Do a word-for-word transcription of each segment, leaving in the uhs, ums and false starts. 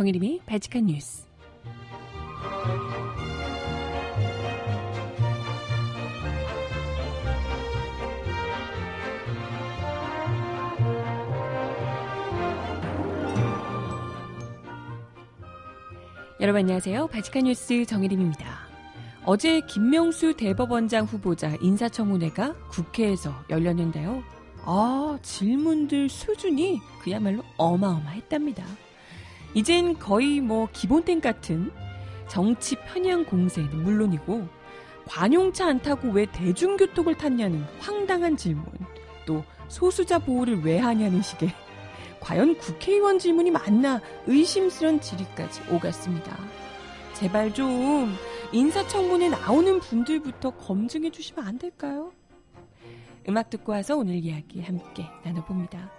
정혜림이 발칙한 뉴스. 여러분 안녕하세요. 발칙한 뉴스 정혜림입니다. 어제 김명수 대법원장 후보자 인사청문회가 국회에서 열렸는데요. 아, 질문들 수준이 그야말로 어마어마했답니다. 이젠 거의 뭐 기본템 같은 정치 편향 공세는 물론이고 관용차 안 타고 왜 대중교통을 탔냐는 황당한 질문, 또 소수자 보호를 왜 하냐는 식의 과연 국회의원 질문이 맞나 의심스런 질의까지 오갔습니다. 제발 좀 인사청문회 나오는 분들부터 검증해 주시면 안 될까요? 음악 듣고 와서 오늘 이야기 함께 나눠봅니다.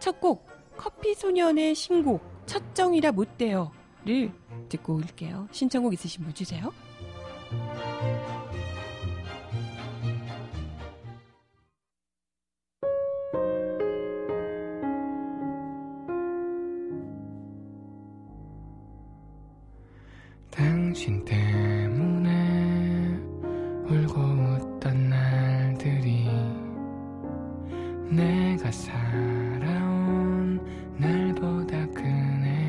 첫 곡 커피소년의 신곡 첫정이라 못돼요를 듣고 올게요. 신청곡 있으신 분 주세요. 당신 때문에 울고 웃던 날들이 내가 살아온 날보다 크네요.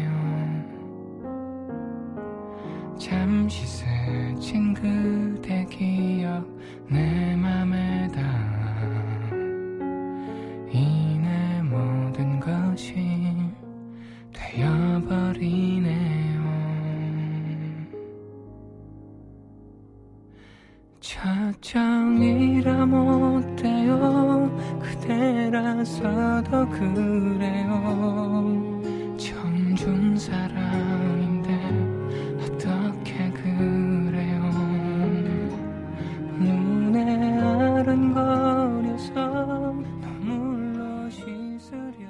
잠시 스친 그대 기억 내 맘에 닿아 이내 모든 것이 되어버리네. 첫정이라 못돼요. 그대라서 더 그래요. 처음 준 사랑인데 어떻게 그래요. 눈에 아른거려서 눈물로 씻으려.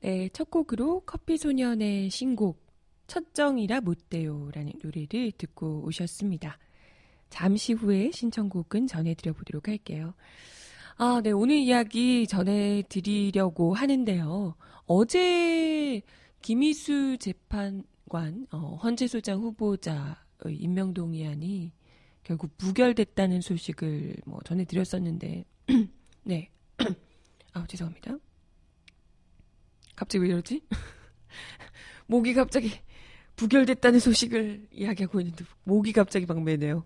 네, 첫 곡으로 커피소년의 신곡 첫정이라 못돼요라는 노래를 듣고 오셨습니다. 잠시 후에 신청곡은 전해드려보도록 할게요. 아, 네, 오늘 이야기 전해드리려고 하는데요. 어제 김이수 재판관, 어, 헌재소장 후보자의 임명동의안이 결국 부결됐다는 소식을 뭐 전해드렸었는데, 네. 아, 죄송합니다. 갑자기 왜 이러지? 목이 갑자기 부결됐다는 소식을 이야기하고 있는데 목이 갑자기 막 메네요.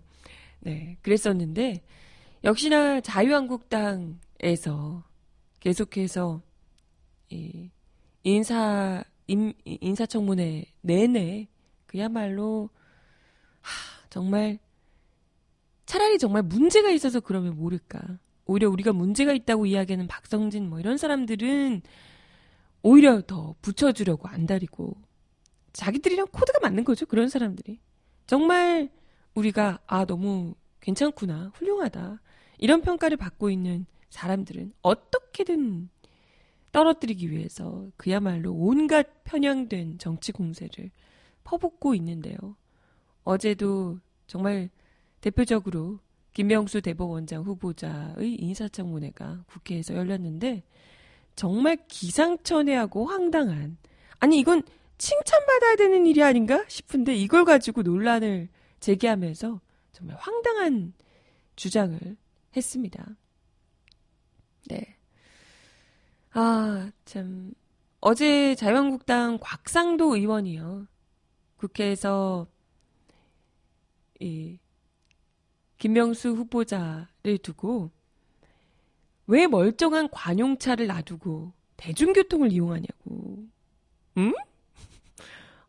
네, 그랬었는데 역시나 자유한국당에서 계속해서 이 인사 임, 인사청문회 내내 그야말로 하, 정말 차라리 정말 문제가 있어서 그러면 모를까, 오히려 우리가 문제가 있다고 이야기하는 박성진 뭐 이런 사람들은 오히려 더 붙여주려고 안달이고 자기들이랑 코드가 맞는 거죠. 그런 사람들이 정말 우리가 아 너무 괜찮구나, 훌륭하다 이런 평가를 받고 있는 사람들은 어떻게든 떨어뜨리기 위해서 그야말로 온갖 편향된 정치 공세를 퍼붓고 있는데요. 어제도 정말 대표적으로 김명수 대법원장 후보자의 인사청문회가 국회에서 열렸는데 정말 기상천외하고 황당한, 아니 이건 칭찬받아야 되는 일이 아닌가 싶은데 이걸 가지고 논란을 제기하면서 정말 황당한 주장을 했습니다. 네. 아, 참. 어제 자유한국당 곽상도 의원이요. 국회에서 이 김명수 후보자를 두고 왜 멀쩡한 관용차를 놔두고 대중교통을 이용하냐고. 응?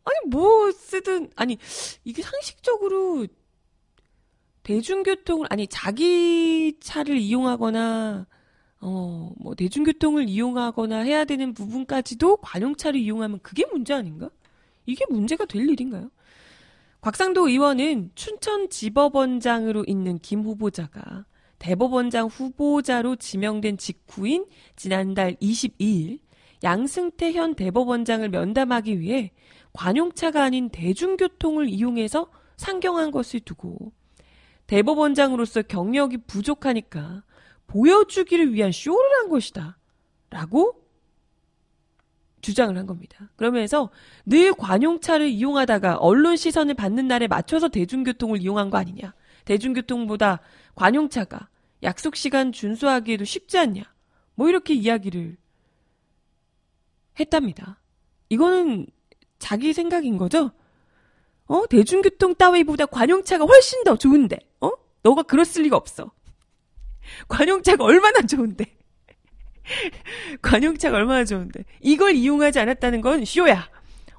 아니 뭐 쓰든, 아니 이게 상식적으로 대중교통을, 아니 자기 차를 이용하거나 어, 뭐 대중교통을 이용하거나 해야 되는 부분까지도 관용차를 이용하면 그게 문제 아닌가? 이게 문제가 될 일인가요? 곽상도 의원은 춘천지법원장으로 있는 김 후보자가 대법원장 후보자로 지명된 직후인 지난달 이십이일 양승태 현 대법원장을 면담하기 위해 관용차가 아닌 대중교통을 이용해서 상경한 것을 두고 대법원장으로서 경력이 부족하니까 보여주기를 위한 쇼를 한 것이다 라고 주장을 한 겁니다. 그러면서 늘 관용차를 이용하다가 언론 시선을 받는 날에 맞춰서 대중교통을 이용한 거 아니냐. 대중교통보다 관용차가 약속시간 준수하기에도 쉽지 않냐. 뭐 이렇게 이야기를 했답니다. 이거는 자기 생각인 거죠? 어? 대중교통 따위보다 관용차가 훨씬 더 좋은데. 어? 너가 그랬을 리가 없어. 관용차가 얼마나 좋은데. 관용차가 얼마나 좋은데. 이걸 이용하지 않았다는 건 쇼야.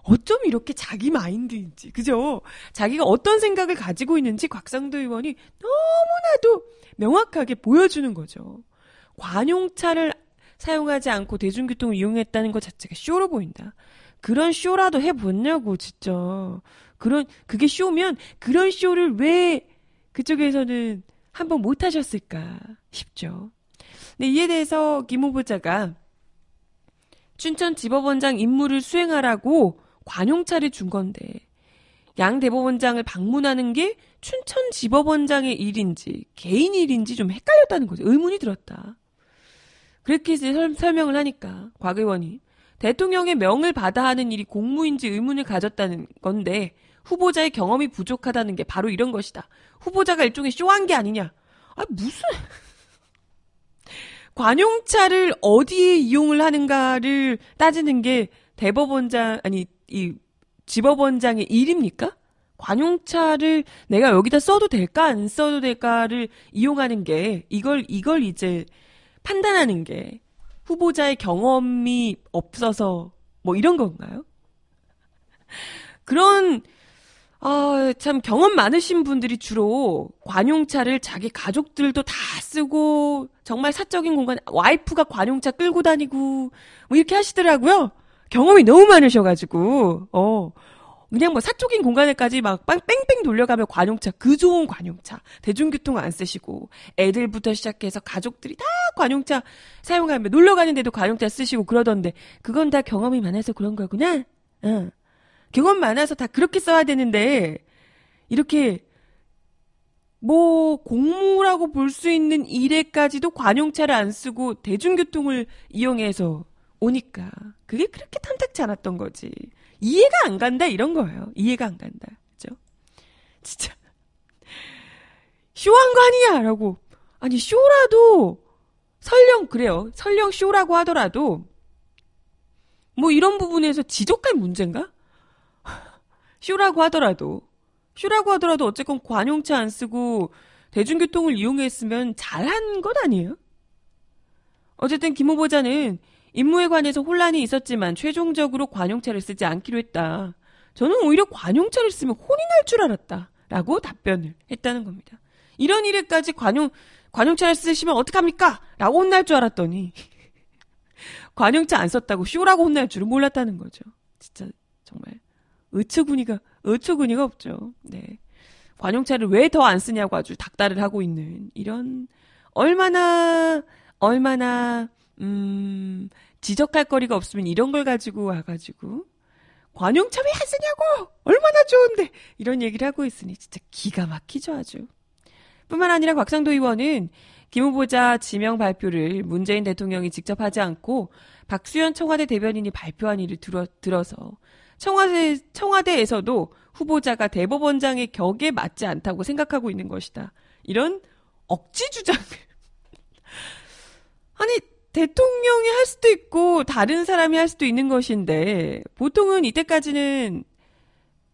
어쩜 이렇게 자기 마인드인지. 그죠? 자기가 어떤 생각을 가지고 있는지 곽상도 의원이 너무나도 명확하게 보여주는 거죠. 관용차를 사용하지 않고 대중교통을 이용했다는 것 자체가 쇼로 보인다. 그런 쇼라도 해보냐고 진짜. 그런 그게 쇼면 그런 쇼를 왜 그쪽에서는 한번 못하셨을까 싶죠. 근데 이에 대해서 김 후보자가 춘천 지법원장 임무를 수행하라고 관용차를 준 건데 양 대법원장을 방문하는 게 춘천 지법원장의 일인지 개인 일인지 좀 헷갈렸다는 거죠. 의문이 들었다. 그렇게 이제 설명을 하니까 곽 의원이 대통령의 명을 받아 하는 일이 공무인지 의문을 가졌다는 건데 후보자의 경험이 부족하다는 게 바로 이런 것이다. 후보자가 일종의 쇼한 게 아니냐. 아 무슨 관용차를 어디에 이용을 하는가를 따지는 게 대법원장 아니 이 지법원장의 일입니까? 관용차를 내가 여기다 써도 될까 안 써도 될까를 이용하는 게 이걸 이걸 이제 판단하는 게 후보자의 경험이 없어서 뭐 이런 건가요? 그런 아, 참 경험 많으신 분들이 주로 관용차를 자기 가족들도 다 쓰고 정말 사적인 공간 와이프가 관용차 끌고 다니고 뭐 이렇게 하시더라고요. 경험이 너무 많으셔가지고 어 그냥 뭐 사적인 공간에까지 막 뺑뺑 돌려가며 관용차 그 좋은 관용차 대중교통 안 쓰시고 애들부터 시작해서 가족들이 다 관용차 사용하며 놀러 가는데도 관용차 쓰시고 그러던데 그건 다 경험이 많아서 그런 거구나. 응. 경험 많아서 다 그렇게 써야 되는데 이렇게 뭐 공무라고 볼 수 있는 일에까지도 관용차를 안 쓰고 대중교통을 이용해서 오니까 그게 그렇게 탐탁치 않았던 거지. 이해가 안 간다 이런 거예요. 이해가 안 간다. 그죠? 진짜 쇼한 거 아니야라고. 아니 쇼라도 설령 그래요. 설령 쇼라고 하더라도 뭐 이런 부분에서 지적할 문제인가? 쇼라고 하더라도 쇼라고 하더라도 어쨌건 관용차 안 쓰고 대중교통을 이용했으면 잘한 것 아니에요? 어쨌든 김 후보자는 임무에 관해서 혼란이 있었지만 최종적으로 관용차를 쓰지 않기로 했다. 저는 오히려 관용차를 쓰면 혼이 날 줄 알았다. 라고 답변을 했다는 겁니다. 이런 일에까지 관용, 관용차를 쓰시면 어떡합니까? 라고 혼날 줄 알았더니 관용차 안 썼다고 쇼라고 혼날 줄은 몰랐다는 거죠. 진짜 정말. 어처구니가, 어처구니가 없죠. 네. 관용차를 왜 더 안 쓰냐고 아주 닥달을 하고 있는 이런 얼마나, 얼마나, 음, 지적할 거리가 없으면 이런 걸 가지고 와가지고 관용차 왜 안 쓰냐고! 얼마나 좋은데! 이런 얘기를 하고 있으니 진짜 기가 막히죠 아주. 뿐만 아니라 곽상도 의원은 김 후보자 지명 발표를 문재인 대통령이 직접 하지 않고 박수현 청와대 대변인이 발표한 일을 들어, 들어서 청와대, 청와대에서도 후보자가 대법원장의 격에 맞지 않다고 생각하고 있는 것이다. 이런 억지 주장을. 아니, 대통령이 할 수도 있고 다른 사람이 할 수도 있는 것인데 보통은 이때까지는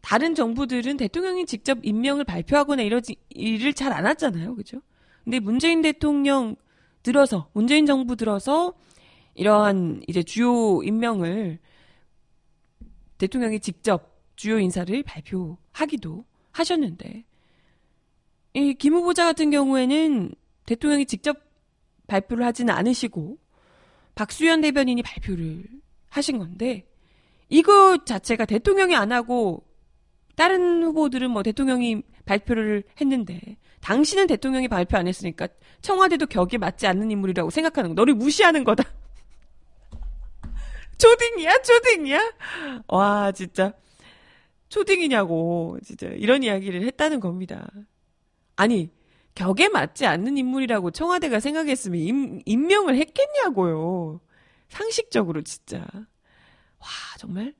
다른 정부들은 대통령이 직접 임명을 발표하거나 이러지, 일을 잘 안 하잖아요. 그죠? 근데 문재인 대통령 들어서, 문재인 정부 들어서 이러한 이제 주요 임명을 대통령이 직접 주요 인사를 발표하기도 하셨는데 이 김 후보자 같은 경우에는 대통령이 직접 발표를 하지는 않으시고 박수현 대변인이 발표를 하신 건데 이거 자체가 대통령이 안 하고 다른 후보들은 뭐 대통령이 발표를 했는데 당신은 대통령이 발표 안 했으니까 청와대도 격에 맞지 않는 인물이라고 생각하는 거 너를 무시하는 거다. 초딩이야? 초딩이야? 와 진짜 초딩이냐고 진짜 이런 이야기를 했다는 겁니다. 아니 격에 맞지 않는 인물이라고 청와대가 생각했으면 임, 임명을 했겠냐고요. 상식적으로 진짜. 와, 정말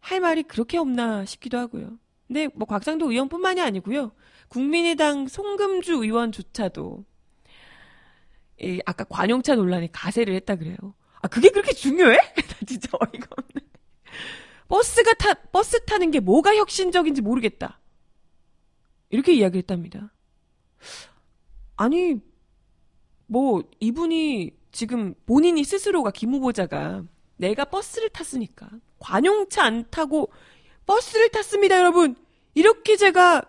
할 말이 그렇게 없나 싶기도 하고요. 근데 뭐 곽상도 의원뿐만이 아니고요. 국민의당 송금주 의원조차도 이 아까 관용차 논란에 가세를 했다 그래요. 아, 그게 그렇게 중요해? 나 진짜 어이가 없네. 버스가 타, 버스 타는 게 뭐가 혁신적인지 모르겠다. 이렇게 이야기를 했답니다. 아니, 뭐, 이분이 지금 본인이 스스로가, 김 후보자가 내가 버스를 탔으니까, 관용차 안 타고 버스를 탔습니다, 여러분. 이렇게 제가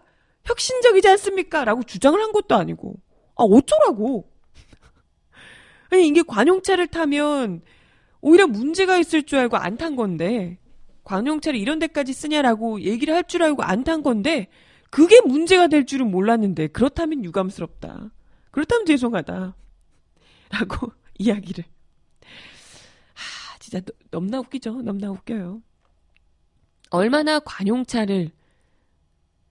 혁신적이지 않습니까? 라고 주장을 한 것도 아니고. 아, 어쩌라고. 아니, 이게 관용차를 타면 오히려 문제가 있을 줄 알고 안 탄 건데, 관용차를 이런 데까지 쓰냐라고 얘기를 할 줄 알고 안 탄 건데, 그게 문제가 될 줄은 몰랐는데, 그렇다면 유감스럽다. 그렇다면 죄송하다. 라고 이야기를. 아, 진짜 넘나 웃기죠? 넘나 웃겨요. 얼마나 관용차를,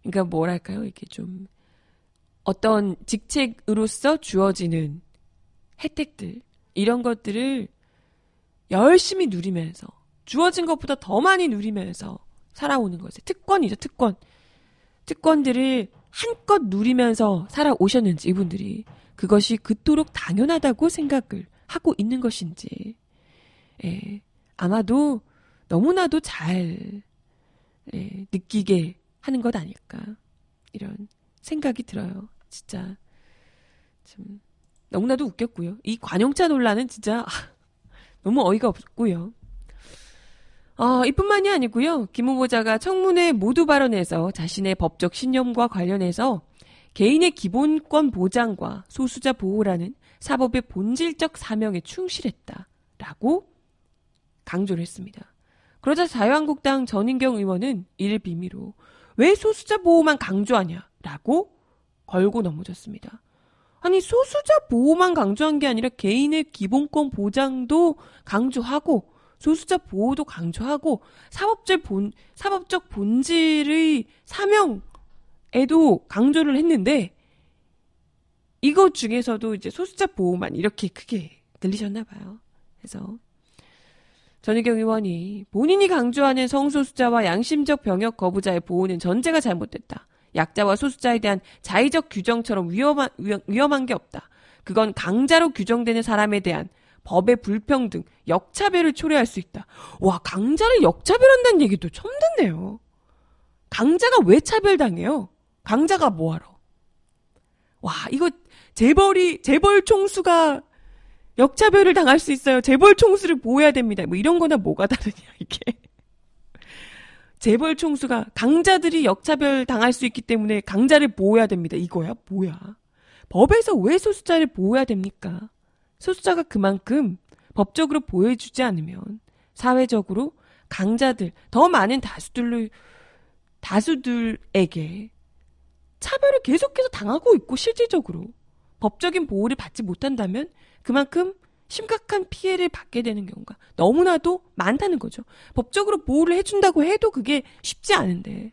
그러니까 뭐랄까요? 이렇게 좀 어떤 직책으로서 주어지는 혜택들, 이런 것들을 열심히 누리면서, 주어진 것보다 더 많이 누리면서 살아오는 거지. 특권이죠, 특권. 특권들을 한껏 누리면서 살아오셨는지, 이분들이 그것이 그토록 당연하다고 생각을 하고 있는 것인지, 예, 아마도 너무나도 잘, 예, 느끼게 하는 것 아닐까, 이런 생각이 들어요. 진짜 참 너무나도 웃겼고요. 이 관용차 논란은 진짜 너무 어이가 없고요. 어, 이뿐만이 아니고요. 김 후보자가 청문회 모두 발언에서 자신의 법적 신념과 관련해서 개인의 기본권 보장과 소수자 보호라는 사법의 본질적 사명에 충실했다라고 강조를 했습니다. 그러자 자유한국당 전인경 의원은 이를 빌미로 왜 소수자 보호만 강조하냐라고 걸고 넘어졌습니다. 아니, 소수자 보호만 강조한 게 아니라 개인의 기본권 보장도 강조하고, 소수자 보호도 강조하고, 사법적 본, 사법적 본질의 사명에도 강조를 했는데, 이것 중에서도 이제 소수자 보호만 이렇게 크게 들리셨나 봐요. 그래서 전희경 의원이 본인이 강조하는 성소수자와 양심적 병역 거부자의 보호는 전제가 잘못됐다. 약자와 소수자에 대한 자의적 규정처럼 위험한, 위험한 게 없다. 그건 강자로 규정되는 사람에 대한 법의 불평등, 역차별을 초래할 수 있다. 와, 강자를 역차별한다는 얘기도 처음 듣네요. 강자가 왜 차별당해요? 강자가 뭐하러? 와, 이거 재벌이, 재벌 총수가 역차별을 당할 수 있어요. 재벌 총수를 보호해야 됩니다. 뭐 이런 거나 뭐가 다르냐, 이게. 재벌 총수가, 강자들이 역차별 당할 수 있기 때문에 강자를 보호해야 됩니다. 이거야? 뭐야? 법에서 왜 소수자를 보호해야 됩니까? 소수자가 그만큼 법적으로 보호해주지 않으면 사회적으로 강자들, 더 많은 다수들로, 다수들에게 차별을 계속해서 당하고 있고, 실질적으로 법적인 보호를 받지 못한다면 그만큼 심각한 피해를 받게 되는 경우가 너무나도 많다는 거죠. 법적으로 보호를 해준다고 해도 그게 쉽지 않은데,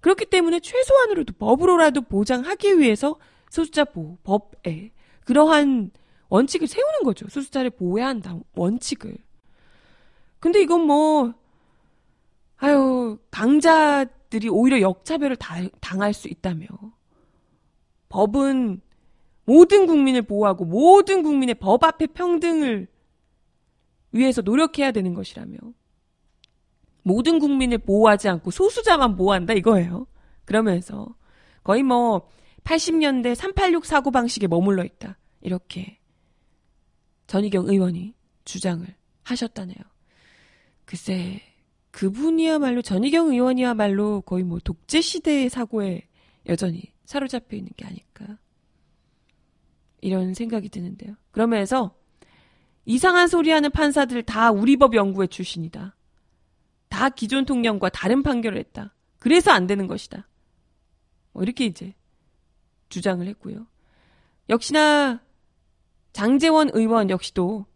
그렇기 때문에 최소한으로도 법으로라도 보장하기 위해서 소수자 보호, 법에 그러한 원칙을 세우는 거죠. 소수자를 보호해야 한다, 원칙을. 근데 이건 뭐, 아유, 강자들이 오히려 역차별을 다, 당할 수 있다며, 법은 모든 국민을 보호하고 모든 국민의 법 앞에 평등을 위해서 노력해야 되는 것이라며, 모든 국민을 보호하지 않고 소수자만 보호한다, 이거예요. 그러면서 거의 뭐 팔십 년대 삼팔육 사고 방식에 머물러 있다, 이렇게 전희경 의원이 주장을 하셨다네요. 글쎄, 그분이야말로, 전희경 의원이야말로 거의 뭐 독재 시대의 사고에 여전히 사로잡혀 있는 게 아닐까, 이런 생각이 드는데요. 그러면서 이상한 소리하는 판사들 다 우리 법 연구의 출신이다. 다 기존 통념과 다른 판결을 했다. 그래서 안 되는 것이다. 뭐 이렇게 이제 주장을 했고요. 역시나 장제원 의원 역시도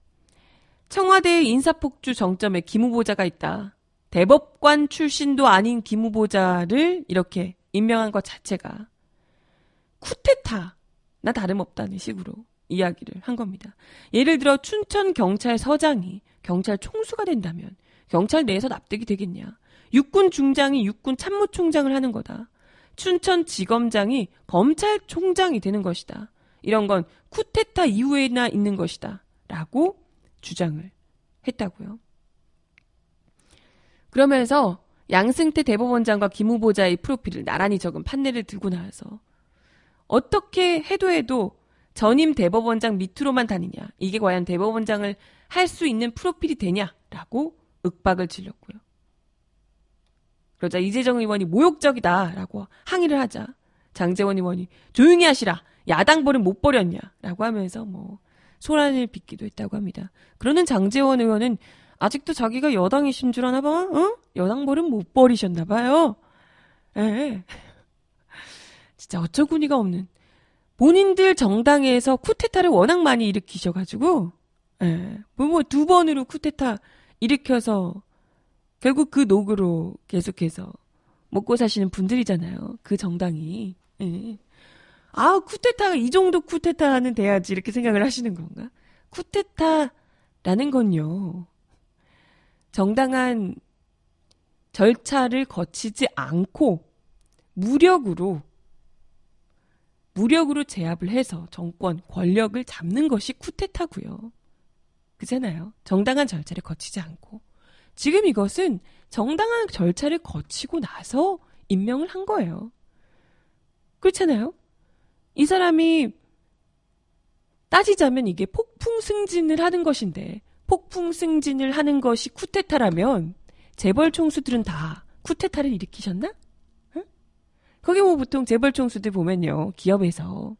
청와대의 인사폭주 정점에 김 후보자가 있다. 대법관 출신도 아닌 김 후보자를 이렇게 임명한 것 자체가 쿠데타 나 다름없다는 식으로 이야기를 한 겁니다. 예를 들어 춘천경찰서장이 경찰 총수가 된다면 경찰 내에서 납득이 되겠냐. 육군 중장이 육군 참모총장을 하는 거다. 춘천지검장이 검찰총장이 되는 것이다. 이런 건 쿠데타 이후에나 있는 것이다. 라고 주장을 했다고요. 그러면서 양승태 대법원장과 김 후보자의 프로필을 나란히 적은 판넬을 들고 나와서 어떻게 해도 해도 전임 대법원장 밑으로만 다니냐. 이게 과연 대법원장을 할 수 있는 프로필이 되냐라고 윽박을 질렀고요. 그러자 이재정 의원이 모욕적이다라고 항의를 하자 장제원 의원이 조용히 하시라. 야당 벌은 못 버렸냐라고 하면서 뭐 소란을 빚기도 했다고 합니다. 그러는 장제원 의원은 아직도 자기가 여당이신 줄 아나 봐. 어? 여당 벌은 못 버리셨나 봐요. 예. 진짜 어처구니가 없는. 본인들 정당에서 쿠데타를 워낙 많이 일으키셔가지고 예. 뭐 두 번으로 쿠데타 일으켜서 결국 그 녹으로 계속해서 먹고 사시는 분들이잖아요. 그 정당이. 예. 아, 쿠데타가 이 정도 쿠데타는 돼야지 이렇게 생각을 하시는 건가? 쿠데타라는 건요. 정당한 절차를 거치지 않고 무력으로 무력으로 제압을 해서 정권, 권력을 잡는 것이 쿠데타고요. 그잖아요. 정당한 절차를 거치지 않고. 지금 이것은 정당한 절차를 거치고 나서 임명을 한 거예요. 그렇잖아요. 이 사람이 따지자면 이게 폭풍 승진을 하는 것인데 폭풍 승진을 하는 것이 쿠데타라면 재벌 총수들은 다 쿠데타를 일으키셨나? 응? 거기 뭐 보통 재벌 총수들 보면요. 기업에서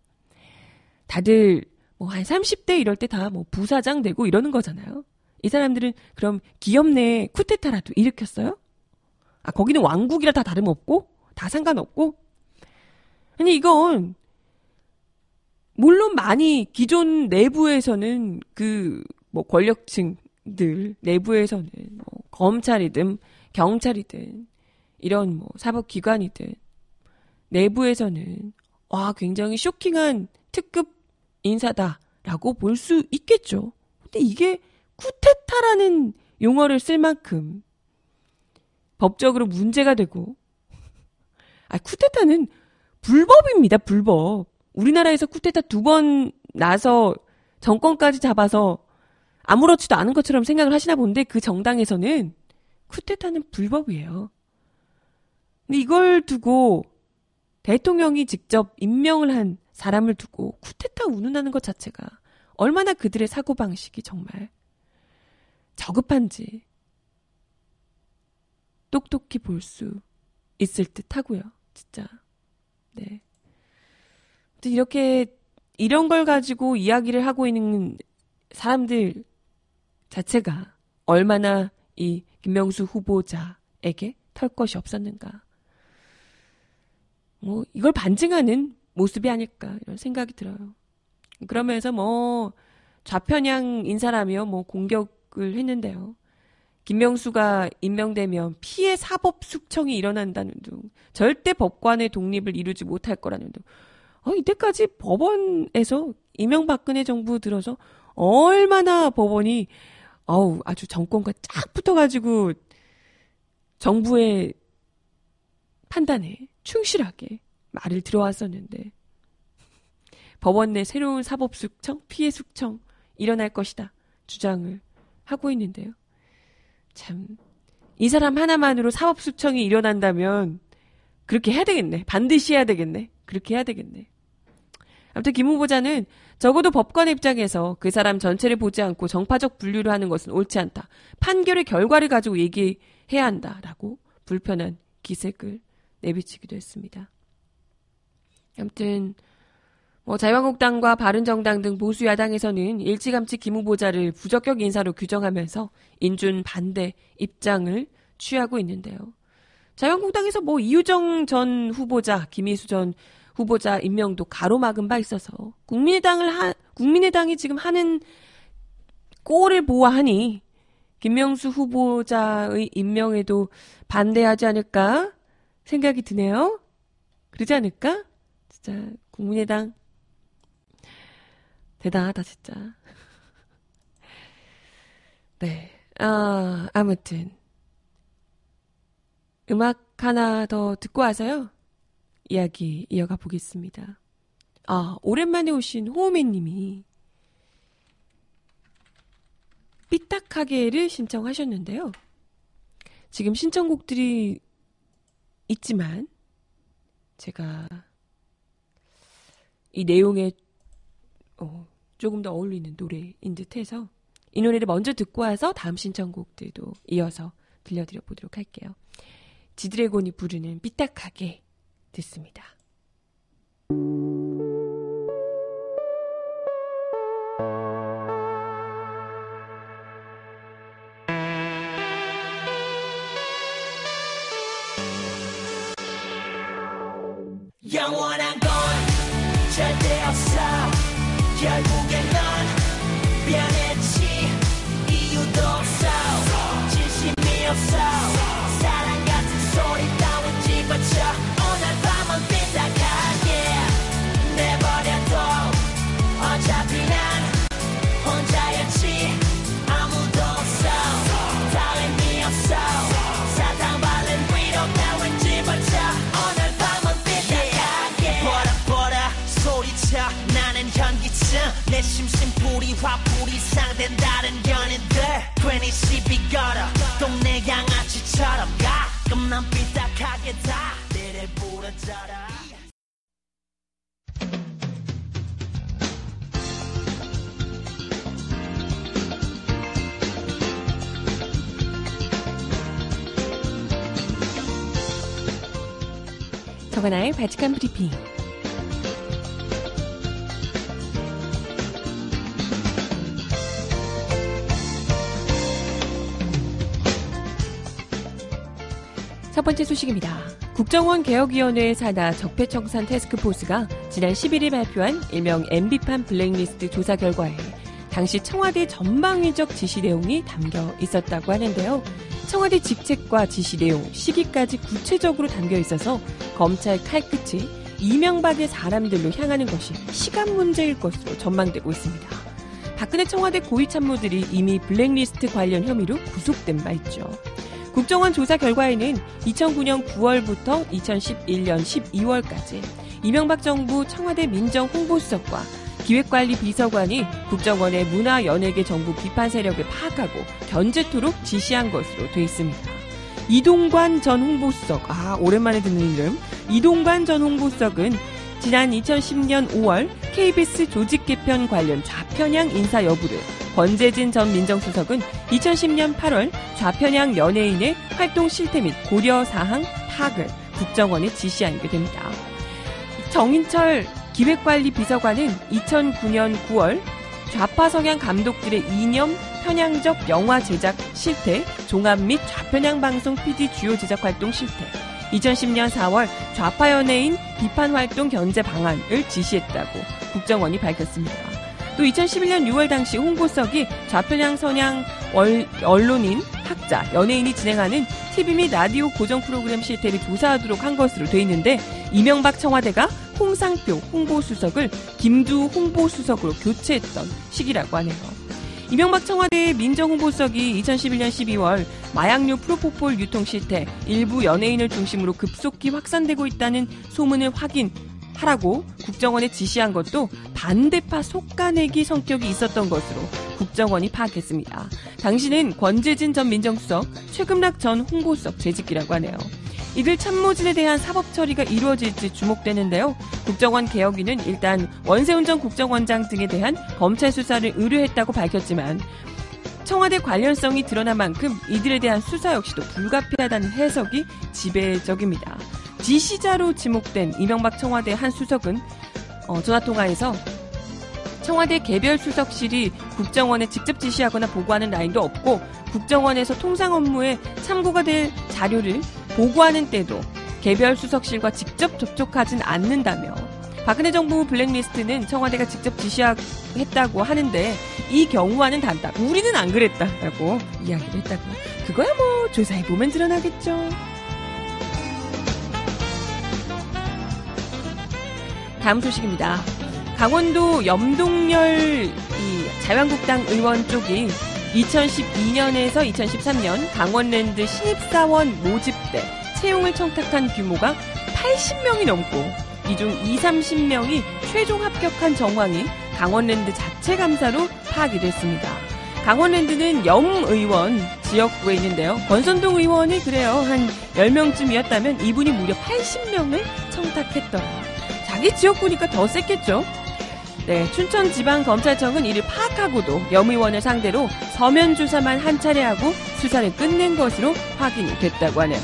다들 뭐 한 삼십 대 이럴 때 다 뭐 부사장 되고 이러는 거잖아요. 이 사람들은 그럼 기업 내에 쿠데타라도 일으켰어요? 아, 거기는 왕국이라 다 다름없고 다 상관없고? 아니 이건 물론 많이 기존 내부에서는 그 뭐 권력층들 내부에서는 뭐 검찰이든 경찰이든 이런 뭐 사법기관이든 내부에서는 와 굉장히 쇼킹한 특급 인사다라고 볼 수 있겠죠. 근데 이게 쿠데타라는 용어를 쓸 만큼 법적으로 문제가 되고 아 쿠데타는 불법입니다. 불법. 우리나라에서 쿠데타 두 번 나서 정권까지 잡아서 아무렇지도 않은 것처럼 생각을 하시나 본데 그 정당에서는 쿠데타는 불법이에요. 근데 이걸 두고 대통령이 직접 임명을 한 사람을 두고 쿠데타 운운하는 것 자체가 얼마나 그들의 사고방식이 정말 저급한지 똑똑히 볼 수 있을 듯 하고요. 진짜. 네. 이렇게 이런 걸 가지고 이야기를 하고 있는 사람들 자체가 얼마나 이 김명수 후보자에게 털 것이 없었는가. 뭐 이걸 반증하는 모습이 아닐까 이런 생각이 들어요. 그러면서 뭐 좌편향 인사라며 뭐 공격을 했는데요. 김명수가 임명되면 피해 사법 숙청이 일어난다는 둥 절대 법관의 독립을 이루지 못할 거라는 둥 어, 이때까지 법원에서 이명박근혜 정부 들어서 얼마나 법원이 어우 아주 정권과 쫙 붙어가지고 정부의 판단에 충실하게 말을 들어왔었는데 법원 내 새로운 사법 숙청, 피해 숙청 일어날 것이다 주장을 하고 있는데요. 참 이 사람 하나만으로 사법 숙청이 일어난다면 그렇게 해야 되겠네. 반드시 해야 되겠네. 그렇게 해야 되겠네. 아무튼 김 후보자는 적어도 법관의 입장에서 그 사람 전체를 보지 않고 정파적 분류를 하는 것은 옳지 않다. 판결의 결과를 가지고 얘기해야 한다라고 불편한 기색을 내비치기도 했습니다. 아무튼 뭐 자유한국당과 바른정당 등 보수 야당에서는 일찌감치 김 후보자를 부적격 인사로 규정하면서 인준 반대 입장을 취하고 있는데요. 자유한국당에서 뭐 이유정 전 후보자, 김이수 전 후보자 임명도 가로막은 바 있어서 국민의당을 하, 국민의당이 지금 하는 꼴을 보아하니 김명수 후보자의 임명에도 반대하지 않을까 생각이 드네요. 그러지 않을까? 진짜 국민의당 대단하다 진짜. 네, 아, 아무튼 음악 하나 더 듣고 와서요. 이야기 이어가 보겠습니다. 아, 오랜만에 오신 호우미 님이 삐딱하게를 신청하셨는데요. 지금 신청곡들이 있지만 제가 이 내용에 어, 조금 더 어울리는 노래인 듯해서 이 노래를 먼저 듣고 와서 다음 신청곡들도 이어서 들려드려 보도록 할게요. 지드래곤이 부르는 삐딱하게 듣습니다. 영원한 건 절대 없어. 결국엔 넌 변했지. 이유도 없어. 진심이 없어. 사랑 같은 소리 따윈 집어쳐. 오늘 밤은 삐딱하게 내버려둬. 어차피 난 혼자였지. 아무도 없어. 다름이 없어. 사탕 바른 위로 따윈 집어쳐. 내 심신 뿌리 화풀이 상된 다른 연인들 괜히 시비 걸어 동네 양아치처럼 가끔 난 삐딱하게 다 때려 부러져라. 정은아의 발칙한 브리핑. 첫 번째 소식입니다. 국정원 개혁위원회에 산하 적폐청산 태스크포스가 지난 십일 일 발표한 일명 엠비판 블랙리스트 조사 결과에 당시 청와대 전방위적 지시 내용이 담겨 있었다고 하는데요. 청와대 직책과 지시 내용, 시기까지 구체적으로 담겨 있어서 검찰 칼끝이 이명박의 사람들로 향하는 것이 시간 문제일 것으로 전망되고 있습니다. 박근혜 청와대 고위 참모들이 이미 블랙리스트 관련 혐의로 구속된 바 있죠. 국정원 조사 결과에는 이천구 년 구월부터 이천십일 년 십이월까지 이명박 정부 청와대 민정홍보수석과 기획관리비서관이 국정원의 문화연예계 정부 비판 세력을 파악하고 견제토록 지시한 것으로 돼 있습니다. 이동관 전 홍보수석, 아 오랜만에 듣는 이름, 이동관 전 홍보수석은 지난 이천십 년 오월 케이비에스 조직 개편 관련 좌편향 인사 여부를, 권재진 전 민정수석은 이천십 년 팔월 좌편향 연예인의 활동 실태 및 고려 사항 파악을 국정원에 지시하게 됩니다. 정인철 기획관리 비서관은 이천구 년 구월 좌파 성향 감독들의 이념, 편향적 영화 제작 실태, 종합 및 좌편향 방송 피디 주요 제작 활동 실태, 이천십 년 사월 좌파 연예인 비판 활동 견제 방안을 지시했다고 국정원이 밝혔습니다. 또 이천십일 년 유월 당시 홍보석이 좌편향 선양 언론인, 학자, 연예인이 진행하는 티비 및 라디오 고정 프로그램 실태를 조사하도록 한 것으로 돼 있는데, 이명박 청와대가 홍상표 홍보수석을 김두 홍보수석으로 교체했던 시기라고 하네요. 이명박 청와대의 민정홍보수석이 이천십일 년 십이월 마약류 프로포폴 유통 실태, 일부 연예인을 중심으로 급속히 확산되고 있다는 소문을 확인 하라고 국정원에 지시한 것도 반대파 속가내기 성격이 있었던 것으로 국정원이 파악했습니다. 당시는 권재진 전 민정수석, 최금락 전 홍보수석 재직기라고 하네요. 이들 참모진에 대한 사법 처리가 이루어질지 주목되는데요. 국정원 개혁위는 일단 원세훈 전 국정원장 등에 대한 검찰 수사를 의뢰했다고 밝혔지만 청와대 관련성이 드러난 만큼 이들에 대한 수사 역시도 불가피하다는 해석이 지배적입니다. 지시자로 지목된 이명박 청와대 한 수석은 어, 전화통화에서 청와대 개별 수석실이 국정원에 직접 지시하거나 보고하는 라인도 없고 국정원에서 통상 업무에 참고가 될 자료를 보고하는 때도 개별 수석실과 직접 접촉하진 않는다며, 박근혜 정부 블랙리스트는 청와대가 직접 지시했다고 하는데 이 경우와는 달라 우리는 안 그랬다라고 이야기를 했다고. 그거야 뭐 조사해보면 드러나겠죠. 다음 소식입니다. 강원도 염동렬 이 자유한국당 의원 쪽이 이천십이 년에서 이천십삼 년 강원랜드 신입사원 모집 때 채용을 청탁한 규모가 팔십 명이 넘고 이 중 이삼십 명이 최종 합격한 정황이 강원랜드 자체 감사로 파악이 됐습니다. 강원랜드는 영의원 지역구에 있는데요. 권선동 의원이 그래요. 한 열 명쯤이었다면 이분이 무려 팔십 명을 청탁했더라. 자기 지역구니까 더 셌겠죠. 네, 춘천지방검찰청은 이를 파악하고도 염의원을 상대로 서면 조사만 한 차례 하고 수사를 끝낸 것으로 확인이 됐다고 하네요.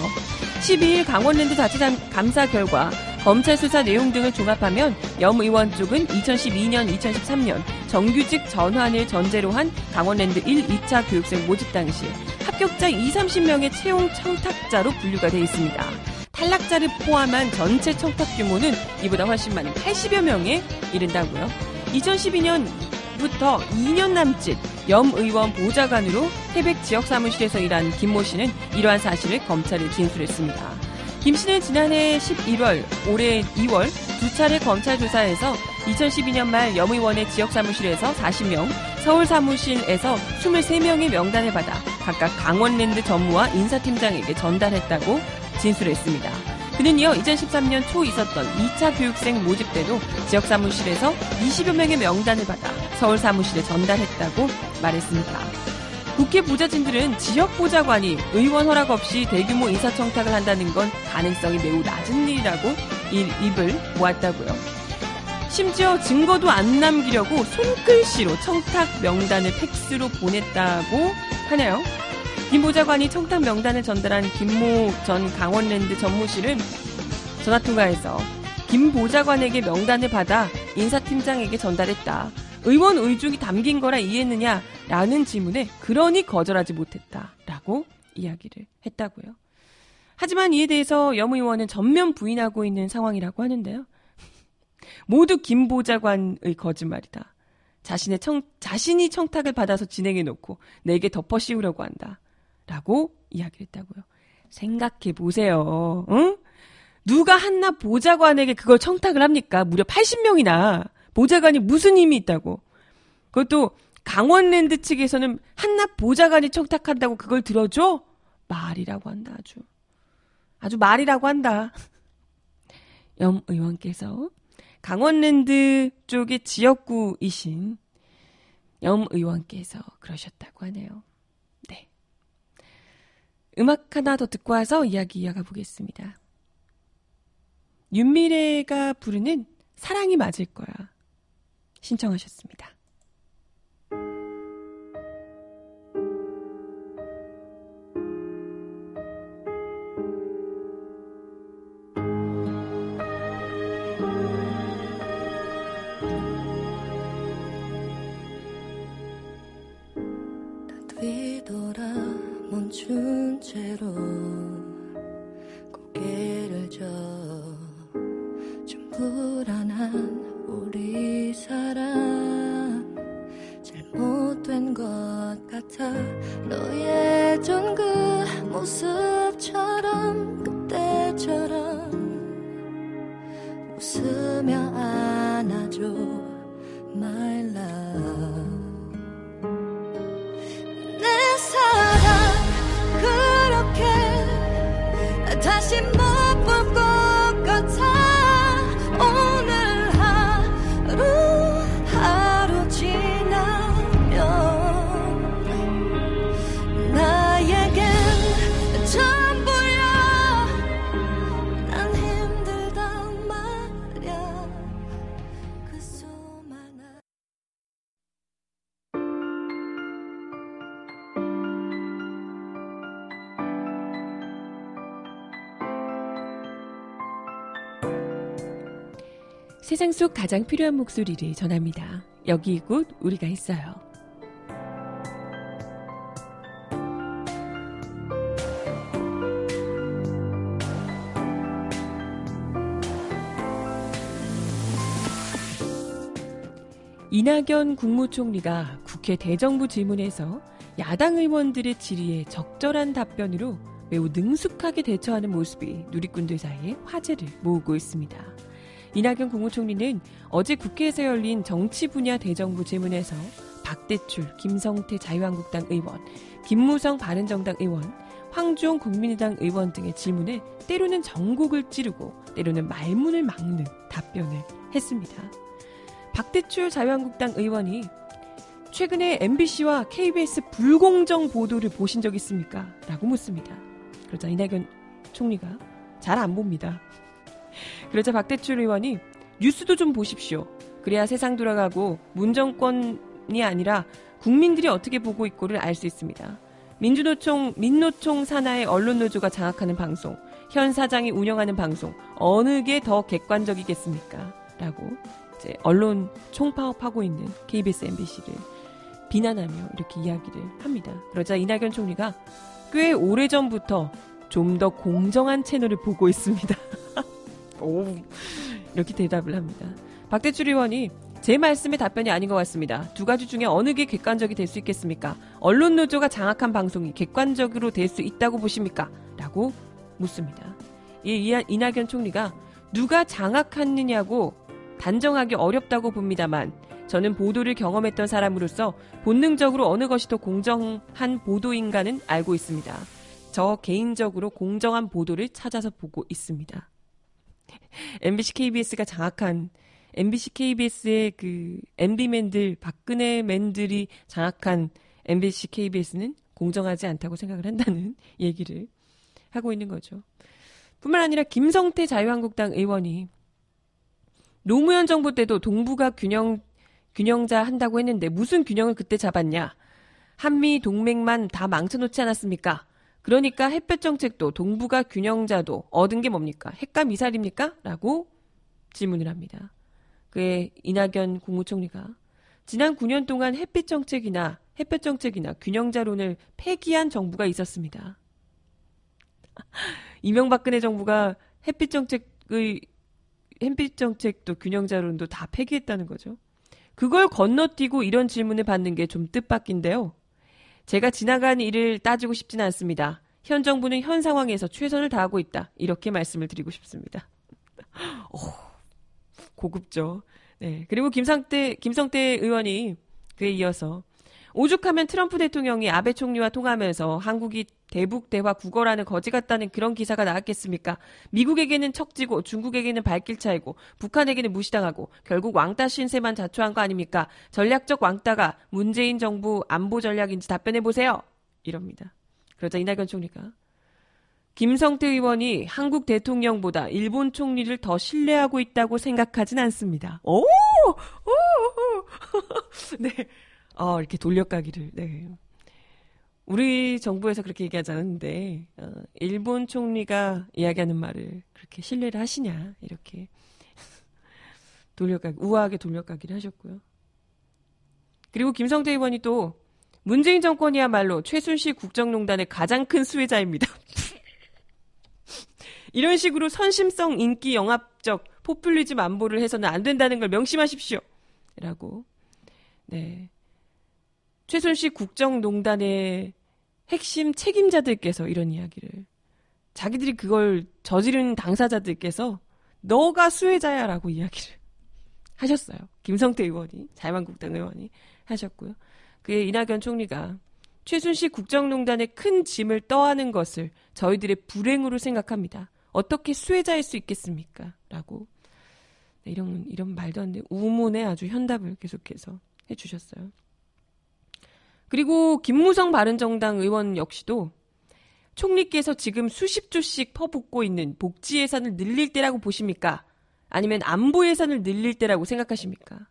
십이일 강원랜드 자체 감사 결과 검찰 수사 내용 등을 종합하면 염 의원 쪽은 이천십이년 이천십삼년 정규직 전환을 전제로 한 강원랜드 일, 이차 교육생 모집 당시 합격자 이삼십 명의 채용 청탁자로 분류가 돼 있습니다. 탈락자를 포함한 전체 청탁 규모는 이보다 훨씬 많은 팔십여 명에 이른다고요. 이천십이년부터 이 년 남짓 염 의원 보좌관으로 태백 지역사무실에서 일한 김모 씨는 이러한 사실을 검찰에 진술했습니다. 김 씨는 지난해 십일월, 올해 이월 두 차례 검찰 조사에서 이천십이년 말 염의원의 지역사무실에서 사십 명, 서울사무실에서 이십삼 명의 명단을 받아 각각 강원랜드 전무와 인사팀장에게 전달했다고 진술했습니다. 그는 이어 이천십삼년 초 있었던 이차 교육생 모집 때도 지역사무실에서 이십여 명의 명단을 받아 서울사무실에 전달했다고 말했습니다. 국회 보좌진들은 지역보좌관이 의원 허락 없이 대규모 인사청탁을 한다는 건 가능성이 매우 낮은 일이라고 입을 모았다고요. 심지어 증거도 안 남기려고 손글씨로 청탁 명단을 팩스로 보냈다고 하네요. 김 보좌관이 청탁 명단을 전달한 김모 전 강원랜드 전무실은 전화통화에서 김 보좌관에게 명단을 받아 인사팀장에게 전달했다. 의원 의중이 담긴 거라 이해했느냐? 라는 질문에 그러니 거절하지 못했다라고 이야기를 했다고요. 하지만 이에 대해서 염 의원은 전면 부인하고 있는 상황이라고 하는데요. 모두 김 보좌관의 거짓말이다. 자신의 청, 자신이 청탁을 받아서 진행해놓고 내게 덮어 씌우려고 한다라고 이야기를 했다고요. 생각해보세요. 응? 누가 한나 보좌관에게 그걸 청탁을 합니까? 무려 팔십 명이나 보좌관이 무슨 힘이 있다고. 그것도 강원랜드 측에서는 한낱 보좌관이 청탁한다고 그걸 들어줘? 말이라고 한다. 아주 아주 말이라고 한다. 염 의원께서 강원랜드 쪽의 지역구이신 염 의원께서 그러셨다고 하네요. 네, 음악 하나 더 듣고 와서 이야기 이어가 보겠습니다. 윤미래가 부르는 사랑이 맞을 거야 신청하셨습니다. 멈춘 채로 고개를 저 좀 불안한 우리 사랑 잘못된 것 같아. 너의 예전 그 모습처럼 그때처럼 웃으며 안아줘 My love. 다시 못 볼 것 같아. 오늘 하루 하루 지나면 나에겐 전부야. 난 힘들단 말야. 그 수많은 세상 속 가장 필요한 목소리를 전합니다. 여기 이곳 우리가 있어요. 이낙연 국무총리가 국회 대정부 질문에서 야당 의원들의 질의에 적절한 답변으로 매우 능숙하게 대처하는 모습이 누리꾼들 사이에 화제를 모으고 있습니다. 이낙연 국무총리는 어제 국회에서 열린 정치 분야 대정부 질문에서 박대출, 김성태 자유한국당 의원, 김무성 바른정당 의원, 황주홍 국민의당 의원 등의 질문에 때로는 전곡을 찌르고 때로는 말문을 막는 답변을 했습니다. 박대출 자유한국당 의원이 최근에 엠비씨와 케이비에스 불공정 보도를 보신 적 있습니까? 라고 묻습니다. 그러자 이낙연 총리가 잘 안 봅니다. 그러자 박대출 의원이 뉴스도 좀 보십시오. 그래야 세상 돌아가고 문정권이 아니라 국민들이 어떻게 보고 있고를 알 수 있습니다. 민주노총, 민노총 산하의 언론노조가 장악하는 방송, 현 사장이 운영하는 방송, 어느 게 더 객관적이겠습니까? 라고 이제 언론 총파업하고 있는 케이비에스, 엠비씨를 비난하며 이렇게 이야기를 합니다. 그러자 이낙연 총리가 꽤 오래전부터 좀 더 공정한 채널을 보고 있습니다. 오, 이렇게 대답을 합니다. 박대출 의원이 제 말씀의 답변이 아닌 것 같습니다. 두 가지 중에 어느 게 객관적이 될 수 있겠습니까? 언론 노조가 장악한 방송이 객관적으로 될 수 있다고 보십니까? 라고 묻습니다. 이 이낙연 총리가 누가 장악했느냐고 단정하기 어렵다고 봅니다만 저는 보도를 경험했던 사람으로서 본능적으로 어느 것이 더 공정한 보도인가는 알고 있습니다. 저 개인적으로 공정한 보도를 찾아서 보고 있습니다. 엠비씨, 케이비에스가 장악한 엠비씨, 케이비에스의 그 엠비맨들, 박근혜맨들이 장악한 엠비씨, 케이비에스는 공정하지 않다고 생각을 한다는 얘기를 하고 있는 거죠. 뿐만 아니라 김성태 자유한국당 의원이 노무현 정부 때도 동북아 균형, 균형자 한다고 했는데 무슨 균형을 그때 잡았냐. 한미 동맹만 다 망쳐놓지 않았습니까? 그러니까 햇볕 정책도 동북아 균형자도 얻은 게 뭡니까? 핵과 미사일입니까? 라고 질문을 합니다. 그에 이낙연 국무총리가 지난 구 년 동안 햇빛 정책이나 햇볕 정책이나 균형자론을 폐기한 정부가 있었습니다. 이명박근혜 정부가 햇빛 정책의 햇빛 정책도 균형자론도 다 폐기했다는 거죠. 그걸 건너뛰고 이런 질문을 받는 게 좀 뜻밖인데요. 제가 지나간 일을 따지고 싶지는 않습니다. 현 정부는 현 상황에서 최선을 다하고 있다. 이렇게 말씀을 드리고 싶습니다. 오. 고급죠. 네. 그리고 김상태, 김성태 의원이 그에 이어서 오죽하면 트럼프 대통령이 아베 총리와 통화하면서 한국이 대북 대화 국어라는 거지 같다는 그런 기사가 나왔겠습니까? 미국에게는 척지고 중국에게는 발길 차이고 북한에게는 무시당하고 결국 왕따 신세만 자초한 거 아닙니까? 전략적 왕따가 문재인 정부 안보 전략인지 답변해보세요. 이럽니다. 그러자 이낙연 총리가 김성태 의원이 한국 대통령보다 일본 총리를 더 신뢰하고 있다고 생각하진 않습니다. 오! 오! 네. 어, 이렇게 돌려가기를. 네. 우리 정부에서 그렇게 얘기하지 않았는데, 어, 일본 총리가 이야기하는 말을 그렇게 신뢰를 하시냐. 이렇게. 돌려가기, 우아하게 돌려가기를 하셨고요. 그리고 김성태 의원이 또 문재인 정권이야말로 최순실 국정농단의 가장 큰 수혜자입니다. 이런 식으로 선심성 인기 영합적 포퓰리즘 안보를 해서는 안 된다는 걸 명심하십시오. 라고 네 최순실 국정농단의 핵심 책임자들께서 이런 이야기를 자기들이 그걸 저지른 당사자들께서 너가 수혜자야 라고 이야기를 하셨어요. 김성태 의원이 자유한국당 의원이 하셨고요. 그의 이낙연 총리가 최순실 국정농단의 큰 짐을 떠안은 것을 저희들의 불행으로 생각합니다. 어떻게 수혜자일 수 있겠습니까? 라고 네, 이런 이런 말도 안 되는 우문에 아주 현답을 계속해서 해주셨어요. 그리고 김무성 바른정당 의원 역시도 총리께서 지금 수십 조씩 퍼붓고 있는 복지 예산을 늘릴 때라고 보십니까? 아니면 안보 예산을 늘릴 때라고 생각하십니까?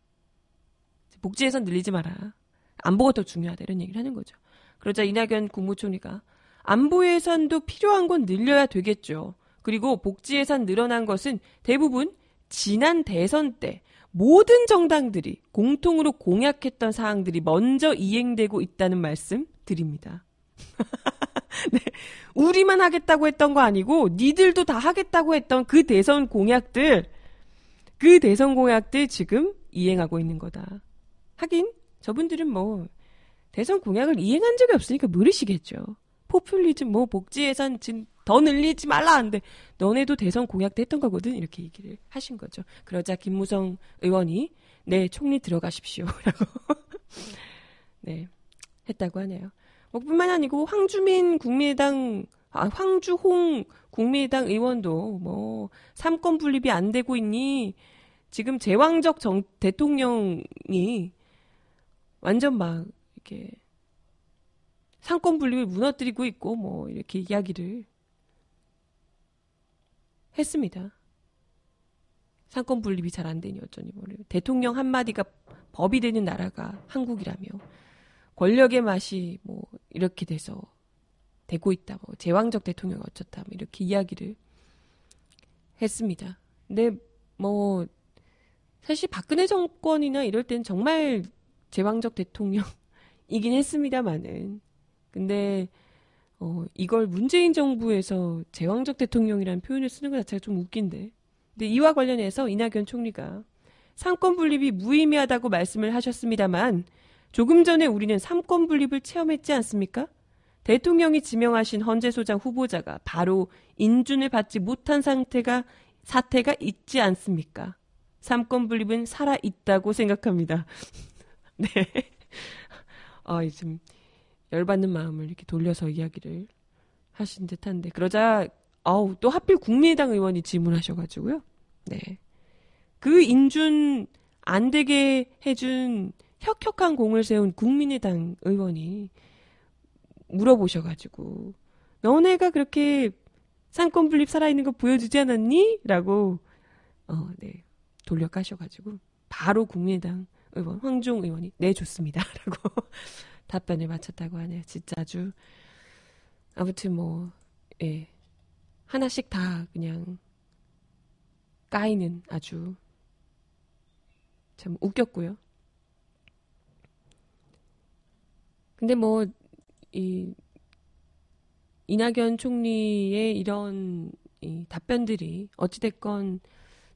복지 예산 늘리지 마라. 안보가 더 중요하다 이런 얘기를 하는 거죠. 그러자 이낙연 국무총리가 안보 예산도 필요한 건 늘려야 되겠죠. 그리고 복지 예산 늘어난 것은 대부분 지난 대선 때 모든 정당들이 공통으로 공약했던 사항들이 먼저 이행되고 있다는 말씀 드립니다. 네. 우리만 하겠다고 했던 거 아니고 니들도 다 하겠다고 했던 그 대선 공약들 그 대선 공약들 지금 이행하고 있는 거다. 하긴 저분들은 뭐 대선 공약을 이행한 적이 없으니까 모르시겠죠. 포퓰리즘, 뭐 복지 예산 더 늘리지 말라 하는데 너네도 대선 공약 때 했던 거거든 이렇게 얘기를 하신 거죠. 그러자 김무성 의원이 네 총리 들어가십시오라고 네 했다고 하네요. 뿐만 아니고 황주민 국민의당, 아, 황주홍 국민의당 의원도 뭐 삼권 분립이 안 되고 있니? 지금 제왕적 정, 대통령이 완전 막 이렇게 삼권 분립을 무너뜨리고 있고 뭐 이렇게 이야기를 했습니다. 삼권 분립이 잘 안 되니 어쩌니 모르겠어요. 대통령 한마디가 법이 되는 나라가 한국이라며 권력의 맛이 뭐 이렇게 돼서 되고 있다. 뭐 제왕적 대통령이 어쩌다 뭐 이렇게 이야기를 했습니다. 근데 뭐 사실 박근혜 정권이나 이럴 때는 정말 제왕적 대통령이긴 했습니다만은 근데 어, 이걸 문재인 정부에서 제왕적 대통령이라는 표현을 쓰는 것 자체가 좀 웃긴데 근데 이와 관련해서 이낙연 총리가 삼권 분립이 무의미하다고 말씀을 하셨습니다만 조금 전에 우리는 삼권 분립을 체험했지 않습니까? 대통령이 지명하신 헌재소장 후보자가 바로 인준을 받지 못한 상태가 사태가 있지 않습니까? 삼권 분립은 살아있다고 생각합니다. 네. 아, 지금 열받는 마음을 이렇게 돌려서 이야기를 하신 듯한데 그러자 아우 또 하필 국민의당 의원이 질문하셔가지고요. 네. 그 인준 안 되게 해준 혁혁한 공을 세운 국민의당 의원이 물어보셔가지고 너네가 그렇게 삼권 분립 살아있는 거 보여주지 않았니? 라고 어, 네. 돌려 까셔가지고 바로 국민의당 의원 황주홍 의원이 네 좋습니다 라고 답변을 마쳤다고 하네요. 진짜 아주 아무튼 뭐 예, 하나씩 다 그냥 까이는 아주 참 웃겼고요. 근데 뭐 이 이낙연 총리의 이런 이 답변들이 어찌됐건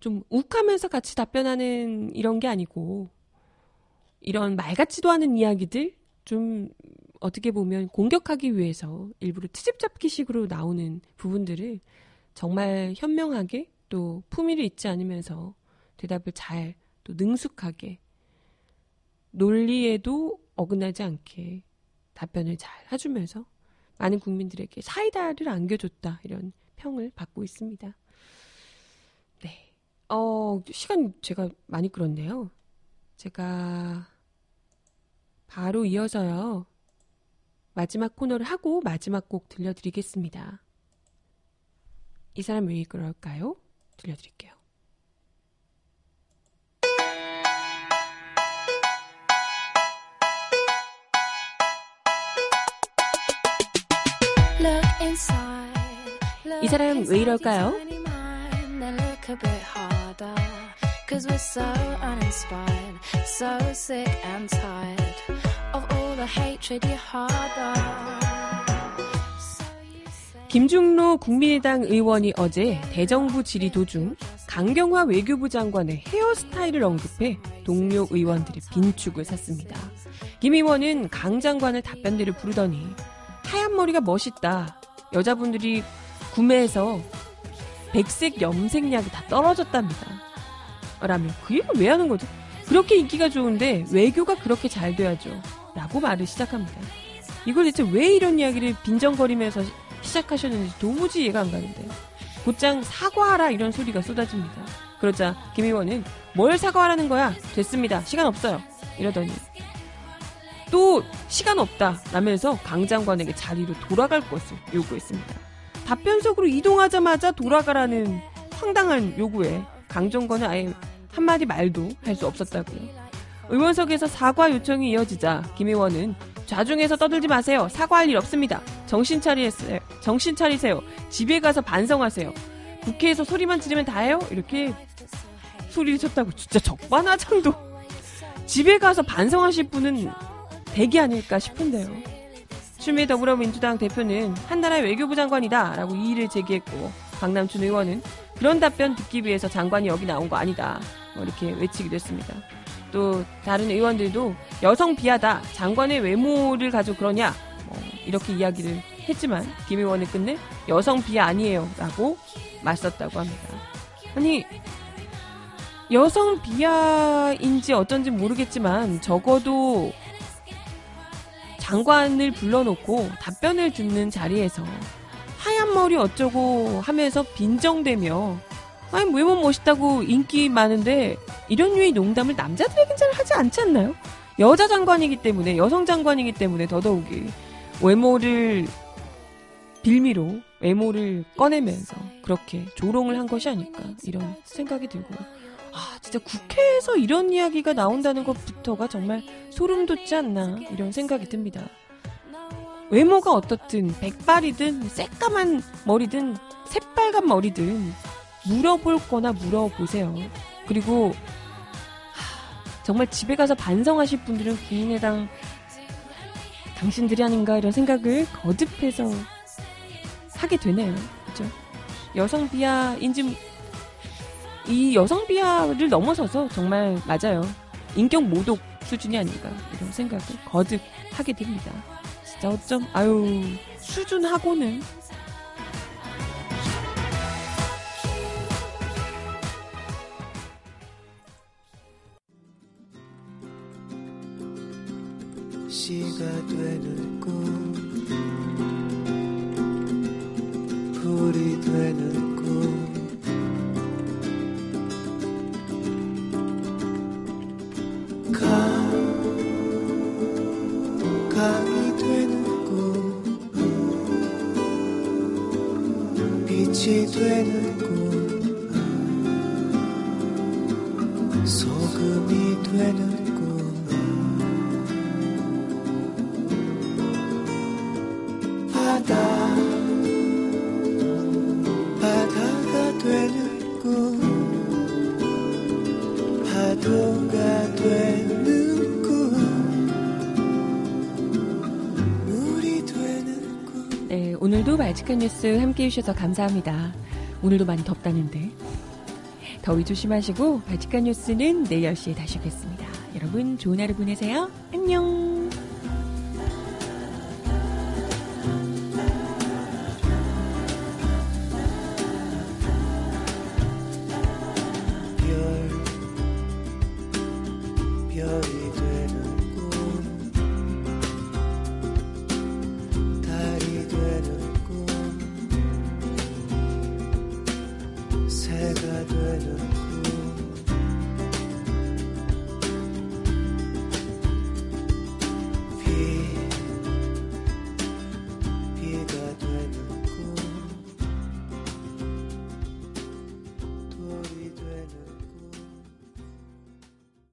좀 욱하면서 같이 답변하는 이런 게 아니고 이런 말 같지도 않은 이야기들 좀 어떻게 보면 공격하기 위해서 일부러 트집잡기식으로 나오는 부분들을 정말 현명하게 또 품위를 잊지 않으면서 대답을 잘 또 능숙하게 논리에도 어긋나지 않게 답변을 잘 해주면서 많은 국민들에게 사이다를 안겨줬다 이런 평을 받고 있습니다. 네, 어, 시간 제가 많이 끌었네요. 제가 바로 이어서요. 마지막 코너를 하고 마지막 곡 들려드리겠습니다. 이 사람 왜 그럴까요? 들려드릴게요. 이 사람 왜 이럴까요? Cause we're so uninspired, so sick and tired of all the hatred you harbor. 김중로 국민의당 의원이 어제 대정부 질의 도중 강경화 외교부 장관의 헤어스타일을 언급해 동료 의원들의 빈축을 샀습니다. 김 의원은 강 장관의 답변들을 부르더니 하얀 머리가 멋있다. 여자분들이 구매해서 백색 염색약이 다 떨어졌답니다. 라며 그 얘기를 왜 하는 거죠? 그렇게 인기가 좋은데 외교가 그렇게 잘 돼야죠. 라고 말을 시작합니다. 이걸 대체 왜 이런 이야기를 빈정거리면서 시작하셨는지 도무지 이해가 안 가는데 곧장 사과하라 이런 소리가 쏟아집니다. 그러자 김 의원은 뭘 사과하라는 거야? 됐습니다. 시간 없어요. 이러더니 또 시간 없다 라면서 강 장관에게 자리로 돌아갈 것을 요구했습니다. 답변석으로 이동하자마자 돌아가라는 황당한 요구에 강 정권은 아예 한마디 말도 할 수 없었다고요. 의원석에서 사과 요청이 이어지자 김 의원은 좌중에서 떠들지 마세요. 사과할 일 없습니다. 정신 차리세요. 정신 차리세요. 집에 가서 반성하세요. 국회에서 소리만 지르면 다예요? 이렇게 소리를 쳤다고 진짜 적반하장도 집에 가서 반성하실 분은 대기 아닐까 싶은데요. 추미애 더불어민주당 대표는 한나라의 외교부 장관이다 라고 이의를 제기했고 강남춘 의원은 그런 답변 듣기 위해서 장관이 여기 나온 거 아니다. 뭐 이렇게 외치기도 했습니다. 또 다른 의원들도 여성 비하다. 장관의 외모를 가지고 그러냐. 뭐 이렇게 이야기를 했지만 김 의원은 끝내 여성 비하 아니에요. 라고 맞섰다고 합니다. 아니 여성 비하인지 어쩐지 모르겠지만 적어도 장관을 불러놓고 답변을 듣는 자리에서 하얀 머리 어쩌고 하면서 빈정대며 아니 외모 멋있다고 인기 많은데 이런 유의 농담을 남자들에겐 잘 하지 않지 않나요? 여자 장관이기 때문에 여성 장관이기 때문에 더더욱이 외모를 빌미로 외모를 꺼내면서 그렇게 조롱을 한 것이 아닐까 이런 생각이 들고 아 진짜 국회에서 이런 이야기가 나온다는 것부터가 정말 소름 돋지 않나 이런 생각이 듭니다. 외모가 어떻든 백발이든 새까만 머리든 새빨간 머리든 물어볼 거나 물어보세요. 그리고 하, 정말 집에 가서 반성하실 분들은 국민의당 당신들이 아닌가 이런 생각을 거듭해서 하게 되네요. 그렇죠? 여성 비하인지 이 여성 비하를 넘어서서 정말 맞아요. 인격 모독 수준이 아닌가 이런 생각을 거듭 하게 됩니다. 진짜 어쩜 아유 수준하고는 시가 되는 꿈 불이 되는 꿈 강이 되는 꿈 빛이 되는 꿈 소금이 되는 꿈 네, 오늘도 발칙한 뉴스 함께해 주셔서 감사합니다. 오늘도 많이 덥다는데 더위 조심하시고 발칙한 뉴스는 내일 열 시에 다시 뵙겠습니다. 여러분 좋은 하루 보내세요. 안녕. I